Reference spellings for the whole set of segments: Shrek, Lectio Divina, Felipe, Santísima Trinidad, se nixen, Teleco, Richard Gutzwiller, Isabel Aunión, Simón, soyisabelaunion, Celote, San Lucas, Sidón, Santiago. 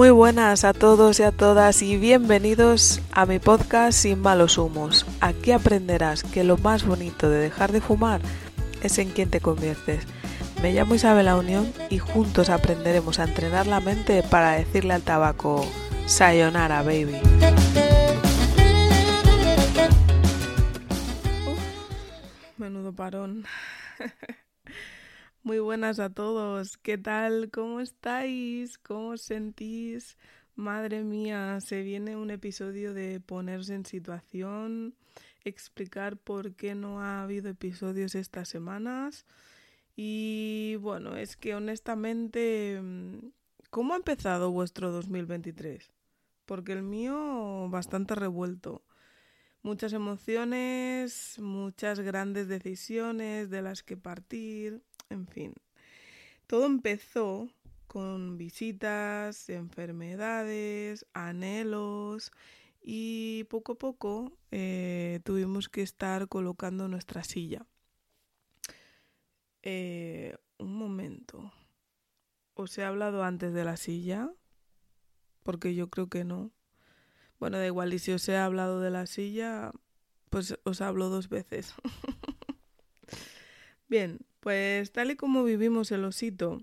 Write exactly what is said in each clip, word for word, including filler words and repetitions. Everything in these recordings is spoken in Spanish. Muy buenas a todos y a todas y bienvenidos a mi podcast Sin Malos Humos. Aquí aprenderás que lo más bonito de dejar de fumar es en quién te conviertes. Me llamo Isabel Aunión y juntos aprenderemos a entrenar la mente para decirle al tabaco sayonara baby. Uf, menudo parón. Muy buenas a todos, ¿qué tal? ¿Cómo estáis? ¿Cómo os sentís? Madre mía, se viene un episodio de ponerse en situación, explicar por qué no ha habido episodios estas semanas. Y bueno, es que honestamente, ¿cómo ha empezado vuestro dos mil veintitrés? Porque el mío bastante revuelto. Muchas emociones, muchas grandes decisiones de las que partir. En fin, todo empezó con visitas, enfermedades, anhelos y poco a poco eh, tuvimos que estar colocando nuestra silla. Eh, un momento, ¿os he hablado antes de la silla? Porque yo creo que no. Bueno, da igual, y si os he hablado de la silla, pues os hablo dos veces. Bien. Pues tal y como vivimos el osito,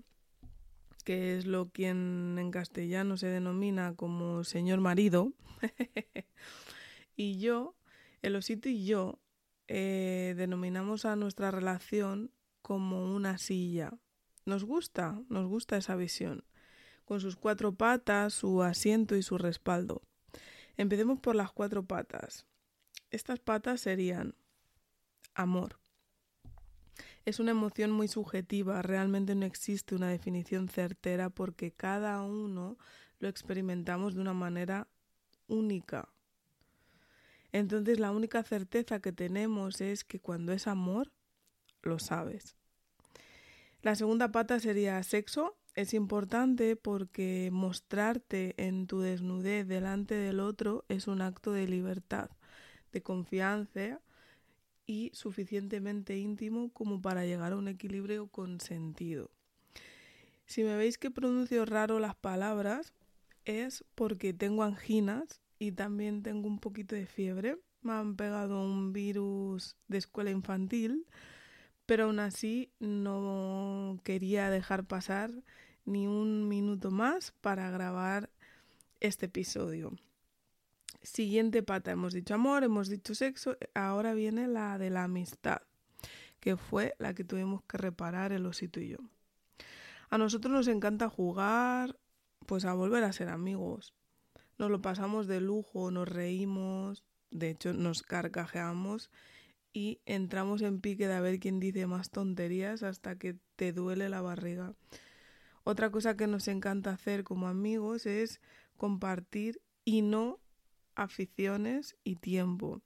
que es lo que en castellano se denomina como señor marido, y yo, el osito y yo, eh, denominamos a nuestra relación como una silla. Nos gusta, nos gusta esa visión, con sus cuatro patas, su asiento y su respaldo. Empecemos por las cuatro patas. Estas patas serían amor. Es una emoción muy subjetiva, realmente no existe una definición certera porque cada uno lo experimentamos de una manera única. Entonces la única certeza que tenemos es que cuando es amor, lo sabes. La segunda pata sería sexo. Es importante porque mostrarte en tu desnudez delante del otro es un acto de libertad, de confianza y suficientemente íntimo como para llegar a un equilibrio con sentido. Si me veis que pronuncio raro las palabras, es porque tengo anginas y también tengo un poquito de fiebre. Me han pegado un virus de escuela infantil, pero aún así no quería dejar pasar ni un minuto más para grabar este episodio. Siguiente pata, hemos dicho amor, hemos dicho sexo, ahora viene la de la amistad, que fue la que tuvimos que reparar el osito y yo. A nosotros nos encanta jugar, pues a volver a ser amigos. Nos lo pasamos de lujo, nos reímos, de hecho nos carcajeamos y entramos en pique de a ver quién dice más tonterías hasta que te duele la barriga. Otra cosa que nos encanta hacer como amigos es compartir y no aficiones y tiempo.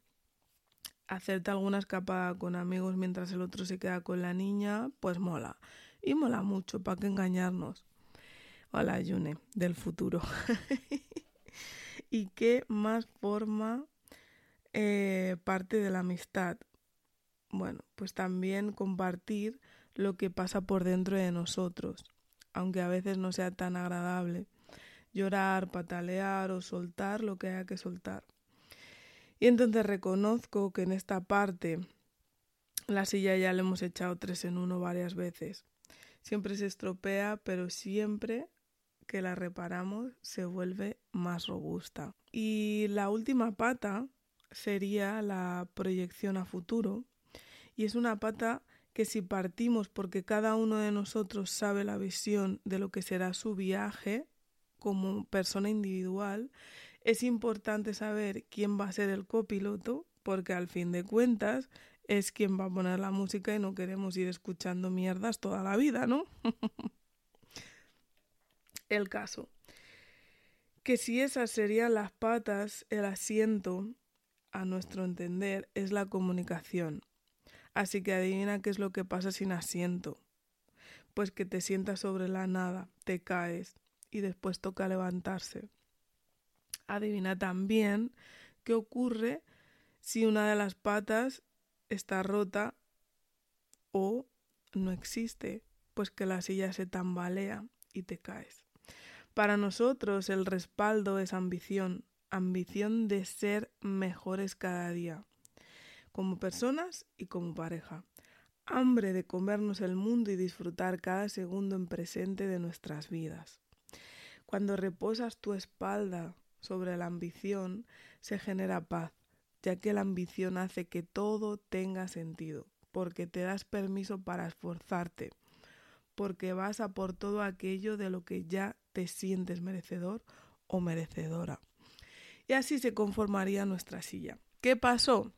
Hacerte alguna escapada con amigos mientras el otro se queda con la niña, pues mola. Y mola mucho, ¿para qué engañarnos? Hola, Yune, del futuro. ¿Y qué más forma eh, parte de la amistad? Bueno, pues también compartir lo que pasa por dentro de nosotros, aunque a veces no sea tan agradable. Llorar, patalear o soltar lo que haya que soltar. Y entonces reconozco que en esta parte la silla ya le hemos echado tres en uno varias veces. Siempre se estropea, pero siempre que la reparamos se vuelve más robusta. Y la última pata sería la proyección a futuro. Y es una pata que si partimos porque cada uno de nosotros sabe la visión de lo que será su viaje, como persona individual, es importante saber quién va a ser el copiloto, porque al fin de cuentas es quien va a poner la música y no queremos ir escuchando mierdas toda la vida, ¿no? El caso. Que si esas serían las patas, el asiento, a nuestro entender, es la comunicación. Así que adivina qué es lo que pasa sin asiento. Pues que te sientas sobre la nada, te caes. Y después toca levantarse. Adivina también qué ocurre si una de las patas está rota o no existe, pues que la silla se tambalea y te caes. Para nosotros el respaldo es ambición, ambición de ser mejores cada día, como personas y como pareja. Hambre de comernos el mundo y disfrutar cada segundo en presente de nuestras vidas. Cuando reposas tu espalda sobre la ambición, se genera paz, ya que la ambición hace que todo tenga sentido, porque te das permiso para esforzarte, porque vas a por todo aquello de lo que ya te sientes merecedor o merecedora. Y así se conformaría nuestra silla. ¿Qué pasó?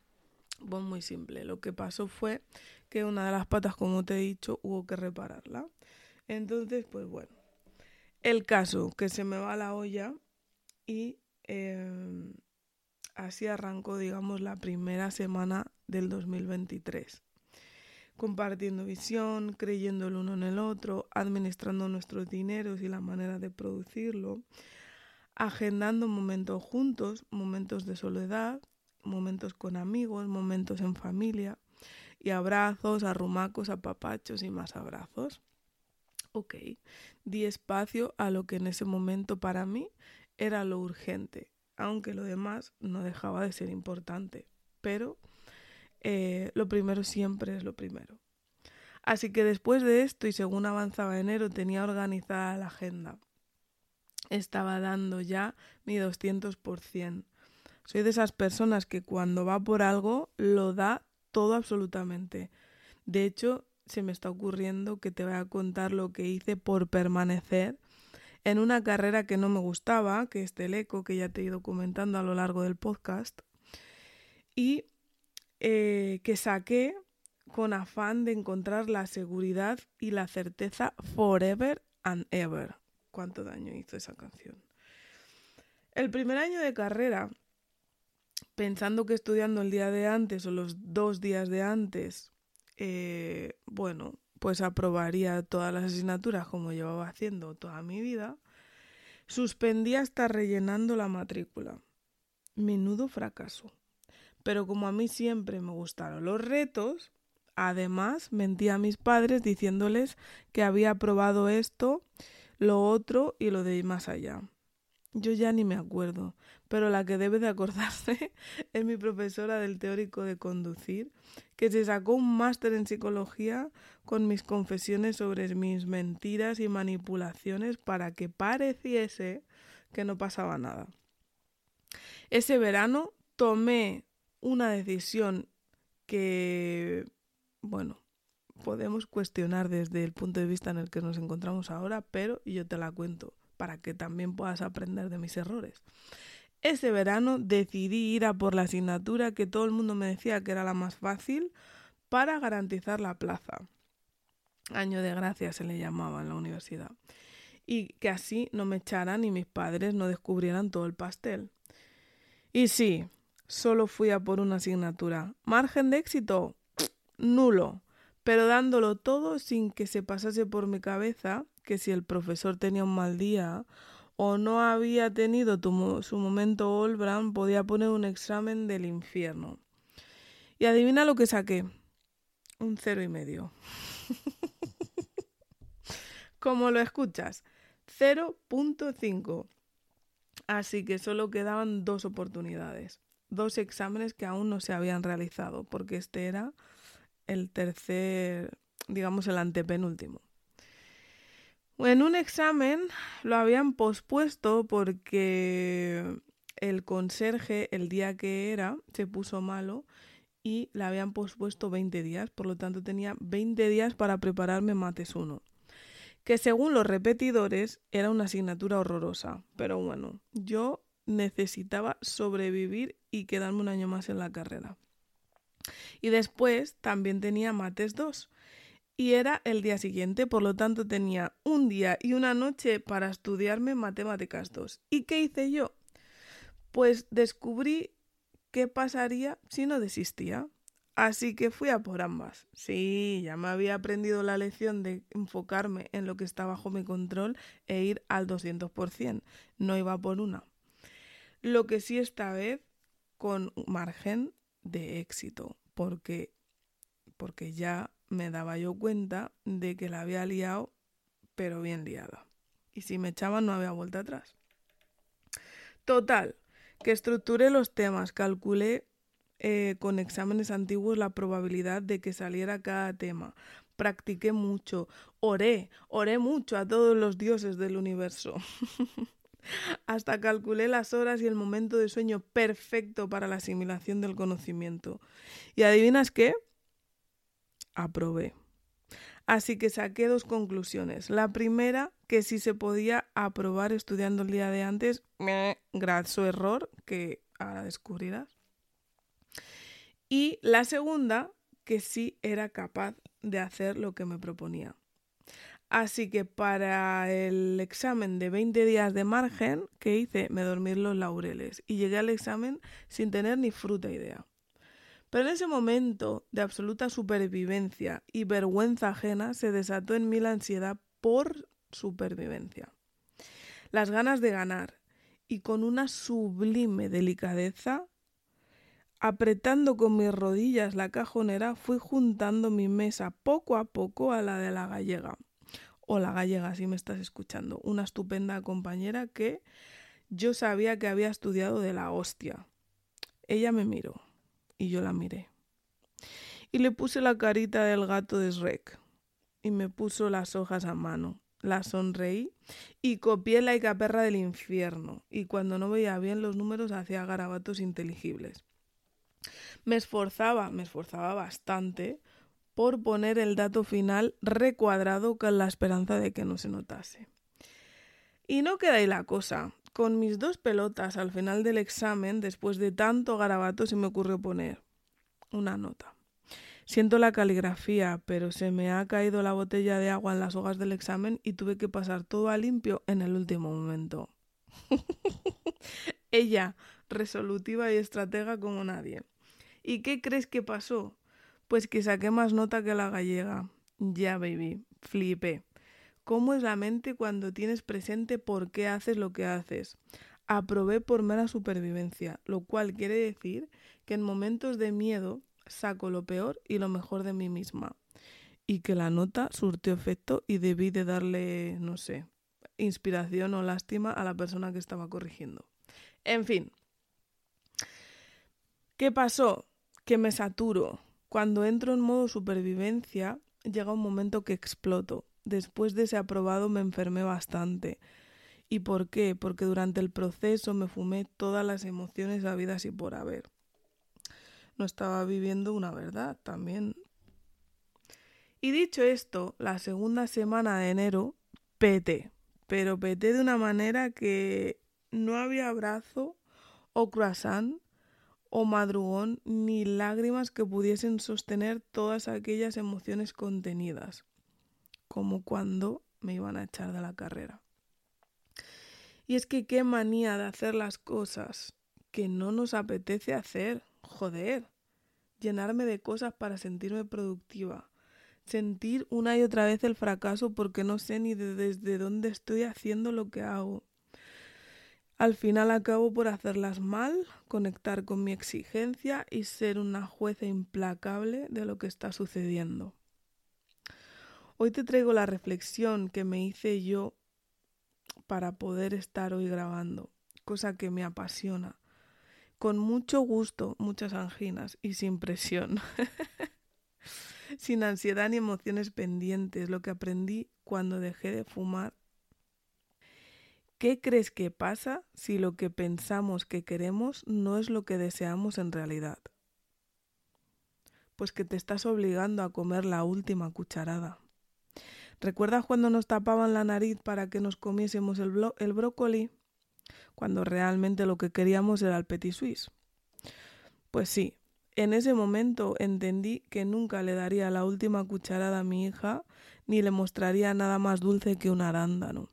Pues muy simple, lo que pasó fue que una de las patas, como te he dicho, hubo que repararla. Entonces, pues bueno, el caso, que se me va la olla y eh, así arrancó, digamos, la primera semana del dos mil veintitrés. Compartiendo visión, creyendo el uno en el otro, administrando nuestros dineros y la manera de producirlo, agendando momentos juntos, momentos de soledad, momentos con amigos, momentos en familia y abrazos, arrumacos, apapachos y más abrazos. Ok, di espacio a lo que en ese momento para mí era lo urgente, aunque lo demás no dejaba de ser importante, pero eh, lo primero siempre es lo primero. Así que después de esto y según avanzaba enero tenía organizada la agenda. Estaba dando ya mi doscientos por ciento. Soy de esas personas que cuando va por algo lo da todo absolutamente. De hecho, se me está ocurriendo que te voy a contar lo que hice por permanecer en una carrera que no me gustaba, que es Teleco, que ya te he ido comentando a lo largo del podcast, y eh, que saqué con afán de encontrar la seguridad y la certeza forever and ever. ¿Cuánto daño hizo esa canción? El primer año de carrera, pensando que estudiando el día de antes o los dos días de antes, eh, bueno, pues aprobaría todas las asignaturas como llevaba haciendo toda mi vida, suspendí hasta rellenando la matrícula. Menudo fracaso. Pero como a mí siempre me gustaron los retos, además mentí a mis padres diciéndoles que había aprobado esto, lo otro y lo de más allá. Yo ya ni me acuerdo, pero la que debe de acordarse es mi profesora del teórico de conducir, que se sacó un máster en psicología con mis confesiones sobre mis mentiras y manipulaciones para que pareciese que no pasaba nada. Ese verano tomé una decisión que, bueno, podemos cuestionar desde el punto de vista en el que nos encontramos ahora, pero yo te la cuento para que también puedas aprender de mis errores. Ese verano decidí ir a por la asignatura que todo el mundo me decía que era la más fácil para garantizar la plaza. Año de gracia se le llamaba en la universidad. Y que así no me echaran y mis padres no descubrieran todo el pastel. Y sí, solo fui a por una asignatura. Margen de éxito, nulo. Pero dándolo todo sin que se pasase por mi cabeza que si el profesor tenía un mal día o no había tenido tu, su momento Olbran, podía poner un examen del infierno. Y adivina lo que saqué. Un cero y medio. Como lo escuchas, cero punto cinco. Así que solo quedaban dos oportunidades. Dos exámenes que aún no se habían realizado, porque este era el tercer, digamos el antepenúltimo. En un examen lo habían pospuesto porque el conserje, el día que era, se puso malo y la habían pospuesto veinte días. Por lo tanto, tenía veinte días para prepararme Mates uno. Que según los repetidores, era una asignatura horrorosa. Pero bueno, yo necesitaba sobrevivir y quedarme un año más en la carrera. Y después también tenía Mates dos. Y era el día siguiente, por lo tanto tenía un día y una noche para estudiarme Matemáticas dos. ¿Y qué hice yo? Pues descubrí qué pasaría si no desistía. Así que fui a por ambas. Sí, ya me había aprendido la lección de enfocarme en lo que está bajo mi control e ir al doscientos por ciento. No iba por una. Lo que sí, esta vez con margen de éxito, porque, porque ya me daba yo cuenta de que la había liado, pero bien liada. Y si me echaban no había vuelta atrás. Total, que estructuré los temas, calculé eh, con exámenes antiguos la probabilidad de que saliera cada tema. Practiqué mucho, oré, oré mucho a todos los dioses del universo. Hasta calculé las horas y el momento de sueño perfecto para la asimilación del conocimiento. ¿Y adivinas qué? Aprobé. Así que saqué dos conclusiones. La primera, que si se podía aprobar estudiando el día de antes, meh, graso error, que ahora descubrirás. Y la segunda, que sí era capaz de hacer lo que me proponía. Así que para el examen de veinte días de margen, ¿qué hice? Me dormí en los laureles y llegué al examen sin tener ni fruta idea. Pero en ese momento de absoluta supervivencia y vergüenza ajena se desató en mí la ansiedad por supervivencia. Las ganas de ganar y con una sublime delicadeza, apretando con mis rodillas la cajonera, fui juntando mi mesa poco a poco a la de la gallega. Hola gallega, si me estás escuchando, una estupenda compañera que yo sabía que había estudiado de la hostia. Ella me miró y yo la miré. Y le puse la carita del gato de Shrek y me puso las hojas a mano. La sonreí y copié la Icaperra del infierno y cuando no veía bien los números hacía garabatos inteligibles. Me esforzaba, me esforzaba bastante por poner el dato final recuadrado con la esperanza de que no se notase. Y no queda ahí la cosa. Con mis dos pelotas al final del examen, después de tanto garabato, se me ocurrió poner una nota. Siento la caligrafía, pero se me ha caído la botella de agua en las hojas del examen y tuve que pasar todo a limpio en el último momento. Ella, resolutiva y estratega como nadie. ¿Y qué crees que pasó? Pues que saqué más nota que la gallega. Ya, baby, flipé. ¿Cómo es la mente cuando tienes presente por qué haces lo que haces? Aprobé por mera supervivencia, lo cual quiere decir que en momentos de miedo saco lo peor y lo mejor de mí misma. Y que la nota surtió efecto y debí de darle, no sé, inspiración o lástima a la persona que estaba corrigiendo. En fin. ¿Qué pasó? Que me saturo. Cuando entro en modo supervivencia, llega un momento que exploto. Después de ese aprobado me enfermé bastante. ¿Y por qué? Porque durante el proceso me fumé todas las emociones habidas y por haber. No estaba viviendo una verdad también. Y dicho esto, la segunda semana de enero peté. Pero peté de una manera que no había abrazo o croissant o madrugón, ni lágrimas que pudiesen sostener todas aquellas emociones contenidas, como cuando me iban a echar de la carrera. Y es que qué manía de hacer las cosas que no nos apetece hacer, joder, llenarme de cosas para sentirme productiva, sentir una y otra vez el fracaso porque no sé ni de desde dónde estoy haciendo lo que hago. Al final acabo por hacerlas mal, conectar con mi exigencia y ser una jueza implacable de lo que está sucediendo. Hoy te traigo la reflexión que me hice yo para poder estar hoy grabando, cosa que me apasiona, con mucho gusto, muchas anginas y sin presión, sin ansiedad ni emociones pendientes, lo que aprendí cuando dejé de fumar. ¿Qué crees que pasa si lo que pensamos que queremos no es lo que deseamos en realidad? Pues que te estás obligando a comer la última cucharada. ¿Recuerdas cuando nos tapaban la nariz para que nos comiésemos el, blo- el brócoli? Cuando realmente lo que queríamos era el petit suisse. Pues sí, en ese momento entendí que nunca le daría la última cucharada a mi hija ni le mostraría nada más dulce que un arándano.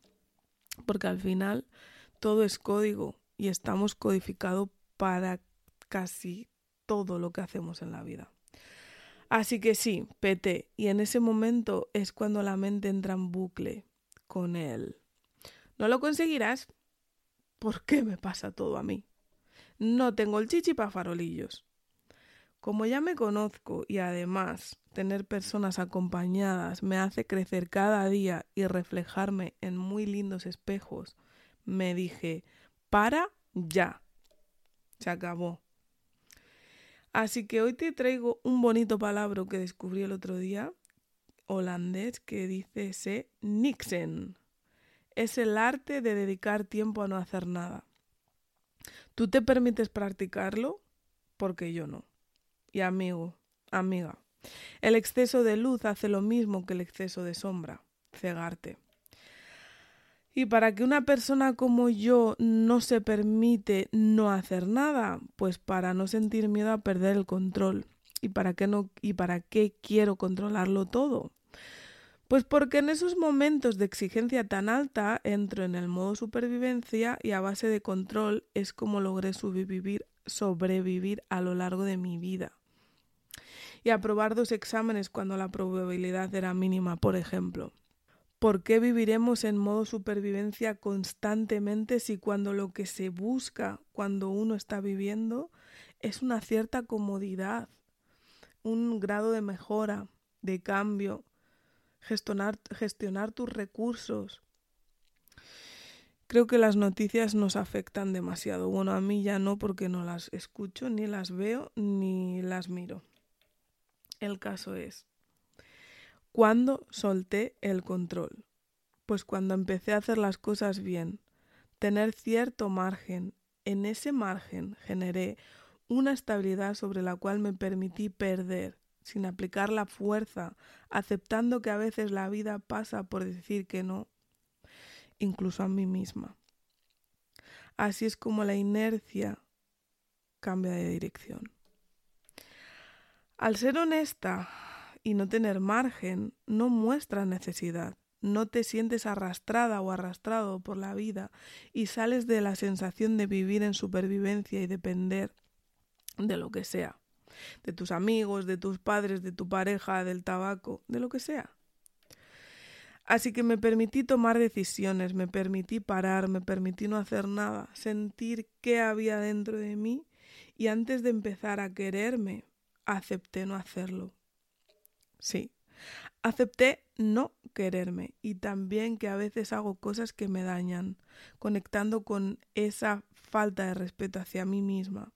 Porque al final todo es código y estamos codificados para casi todo lo que hacemos en la vida. Así que sí, peté. Y en ese momento es cuando la mente entra en bucle con él. No lo conseguirás. ¿Por qué me pasa todo a mí? No tengo el chichi para farolillos. Como ya me conozco y además tener personas acompañadas me hace crecer cada día y reflejarme en muy lindos espejos, me dije, para ya. Se acabó. Así que hoy te traigo un bonito palabra que descubrí el otro día, holandés, que dice se nixen. Es el arte de dedicar tiempo a no hacer nada. ¿Tú te permites practicarlo? Porque yo no. Y amigo, amiga, el exceso de luz hace lo mismo que el exceso de sombra, cegarte. Y para que una persona como yo no se permite no hacer nada, pues para no sentir miedo a perder el control. ¿Y para qué no, y para qué quiero controlarlo todo? Pues porque en esos momentos de exigencia tan alta entro en el modo supervivencia y a base de control es como logré sobrevivir, sobrevivir a lo largo de mi vida. Y aprobar dos exámenes cuando la probabilidad era mínima, por ejemplo. ¿Por qué viviremos en modo supervivencia constantemente si cuando lo que se busca cuando uno está viviendo es una cierta comodidad, un grado de mejora, de cambio, gestionar, gestionar tus recursos? Creo que las noticias nos afectan demasiado. Bueno, a mí ya no porque no las escucho, ni las veo, ni las miro. El caso es, ¿cuándo solté el control? Pues cuando empecé a hacer las cosas bien, tener cierto margen. En ese margen generé una estabilidad sobre la cual me permití perder, sin aplicar la fuerza, aceptando que a veces la vida pasa por decir que no, incluso a mí misma. Así es como la inercia cambia de dirección. Al ser honesta y no tener margen, no muestras necesidad, no te sientes arrastrada o arrastrado por la vida y sales de la sensación de vivir en supervivencia y depender de lo que sea, de tus amigos, de tus padres, de tu pareja, del tabaco, de lo que sea. Así que me permití tomar decisiones, me permití parar, me permití no hacer nada, sentir qué había dentro de mí y antes de empezar a quererme, acepté no hacerlo. Sí, acepté no quererme y también que a veces hago cosas que me dañan, conectando con esa falta de respeto hacia mí misma.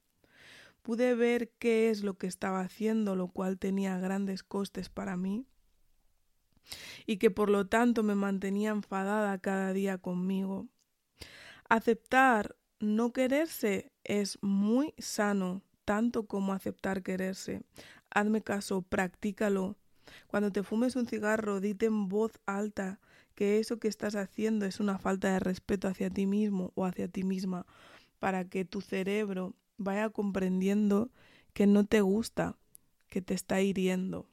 Pude ver qué es lo que estaba haciendo, lo cual tenía grandes costes para mí. Y que por lo tanto me mantenía enfadada cada día conmigo. Aceptar no quererse es muy sano, tanto como aceptar quererse. Hazme caso, practícalo. Cuando te fumes un cigarro, dite en voz alta que eso que estás haciendo es una falta de respeto hacia ti mismo o hacia ti misma, para que tu cerebro vaya comprendiendo que no te gusta, que te está hiriendo.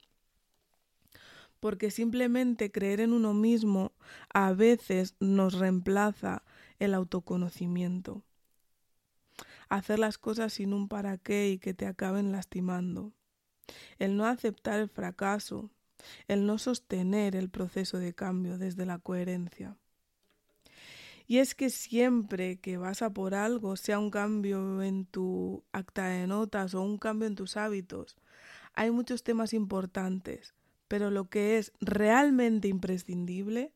Porque simplemente creer en uno mismo a veces nos reemplaza el autoconocimiento. Hacer las cosas sin un para qué y que te acaben lastimando. El no aceptar el fracaso, el no sostener el proceso de cambio desde la coherencia. Y es que siempre que vas a por algo, sea un cambio en tu acta de notas o un cambio en tus hábitos, hay muchos temas importantes. Pero lo que es realmente imprescindible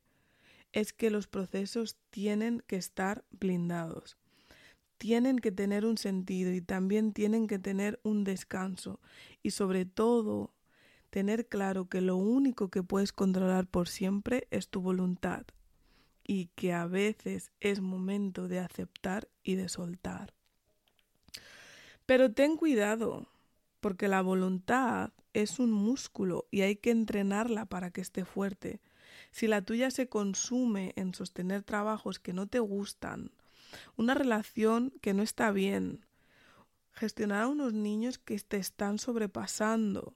es que los procesos tienen que estar blindados. Tienen que tener un sentido y también tienen que tener un descanso. Y sobre todo, tener claro que lo único que puedes controlar por siempre es tu voluntad. Y que a veces es momento de aceptar y de soltar. Pero ten cuidado, porque la voluntad es un músculo y hay que entrenarla para que esté fuerte. Si la tuya se consume en sostener trabajos que no te gustan, una relación que no está bien, gestionar a unos niños que te están sobrepasando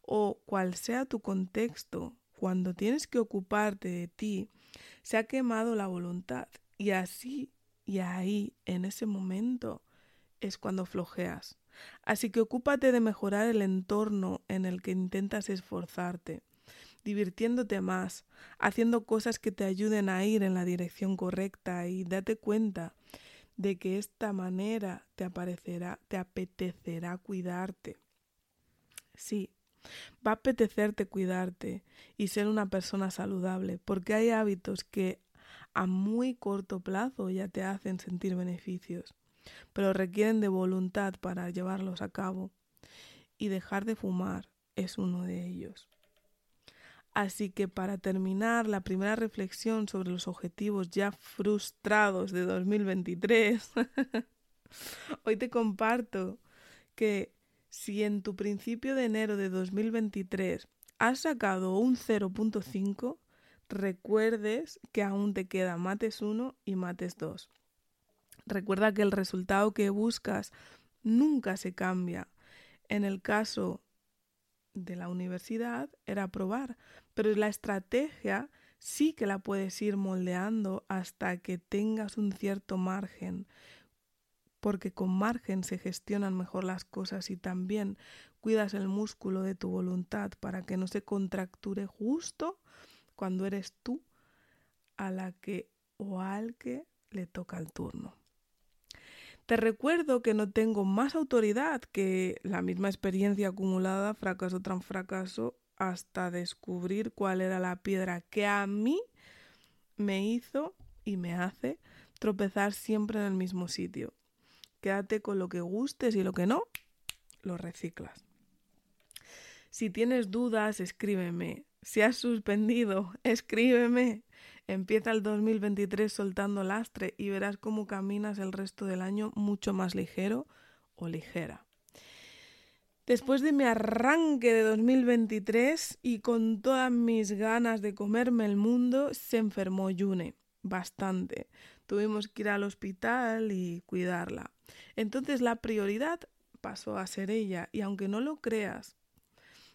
o cual sea tu contexto, cuando tienes que ocuparte de ti, se ha quemado la voluntad y así y ahí, en ese momento, es cuando flojeas. Así que ocúpate de mejorar el entorno en el que intentas esforzarte, divirtiéndote más, haciendo cosas que te ayuden a ir en la dirección correcta y date cuenta de que esta manera te aparecerá, te apetecerá cuidarte. Sí, va a apetecerte cuidarte y ser una persona saludable, porque hay hábitos que a muy corto plazo ya te hacen sentir beneficios, pero requieren de voluntad para llevarlos a cabo, y dejar de fumar es uno de ellos. Así que para terminar, la primera reflexión sobre los objetivos ya frustrados de dos mil veintitrés, hoy te comparto que si en tu principio de enero de dos mil veintitrés has sacado un cero punto cinco, recuerdes que aún te queda mates uno y mates dos. Recuerda que el resultado que buscas nunca se cambia. En el caso de la universidad era aprobar, pero la estrategia sí que la puedes ir moldeando hasta que tengas un cierto margen, porque con margen se gestionan mejor las cosas y también cuidas el músculo de tu voluntad para que no se contracture justo cuando eres tú a la que o al que le toca el turno. Te recuerdo que no tengo más autoridad que la misma experiencia acumulada, fracaso tras fracaso, hasta descubrir cuál era la piedra que a mí me hizo y me hace tropezar siempre en el mismo sitio. Quédate con lo que gustes y lo que no, lo reciclas. Si tienes dudas, escríbeme. Si has suspendido, escríbeme. Empieza el dos mil veintitrés soltando lastre y verás cómo caminas el resto del año mucho más ligero o ligera. Después de mi arranque de dos mil veintitrés y con todas mis ganas de comerme el mundo, se enfermó Yune bastante. Tuvimos que ir al hospital y cuidarla. Entonces la prioridad pasó a ser ella y aunque no lo creas,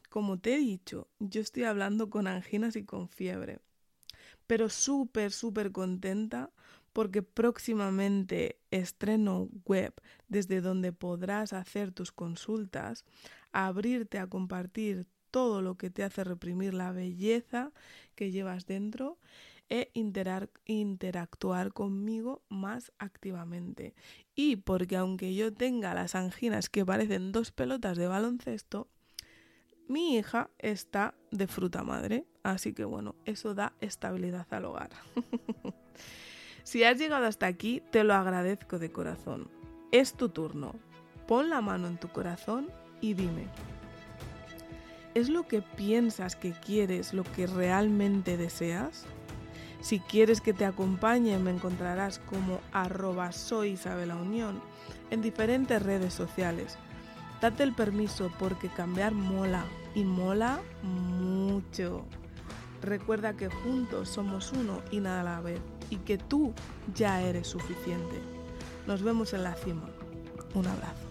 como te he dicho, yo estoy hablando con anginas y con fiebre. Pero súper, súper contenta porque próximamente estreno web desde donde podrás hacer tus consultas, abrirte a compartir todo lo que te hace reprimir la belleza que llevas dentro e interactuar conmigo más activamente. Y porque aunque yo tenga las anginas que parecen dos pelotas de baloncesto, mi hija está de fruta madre, así que bueno, eso da estabilidad al hogar. Si has llegado hasta aquí, te lo agradezco de corazón. Es tu turno. Pon la mano en tu corazón y dime. ¿Es lo que piensas que quieres lo que realmente deseas? Si quieres que te acompañe, me encontrarás como arroba soyisabelaunion en diferentes redes sociales. Date el permiso porque cambiar mola y mola mucho. Recuerda que juntos somos uno y nada a la vez y que tú ya eres suficiente. Nos vemos en la cima. Un abrazo.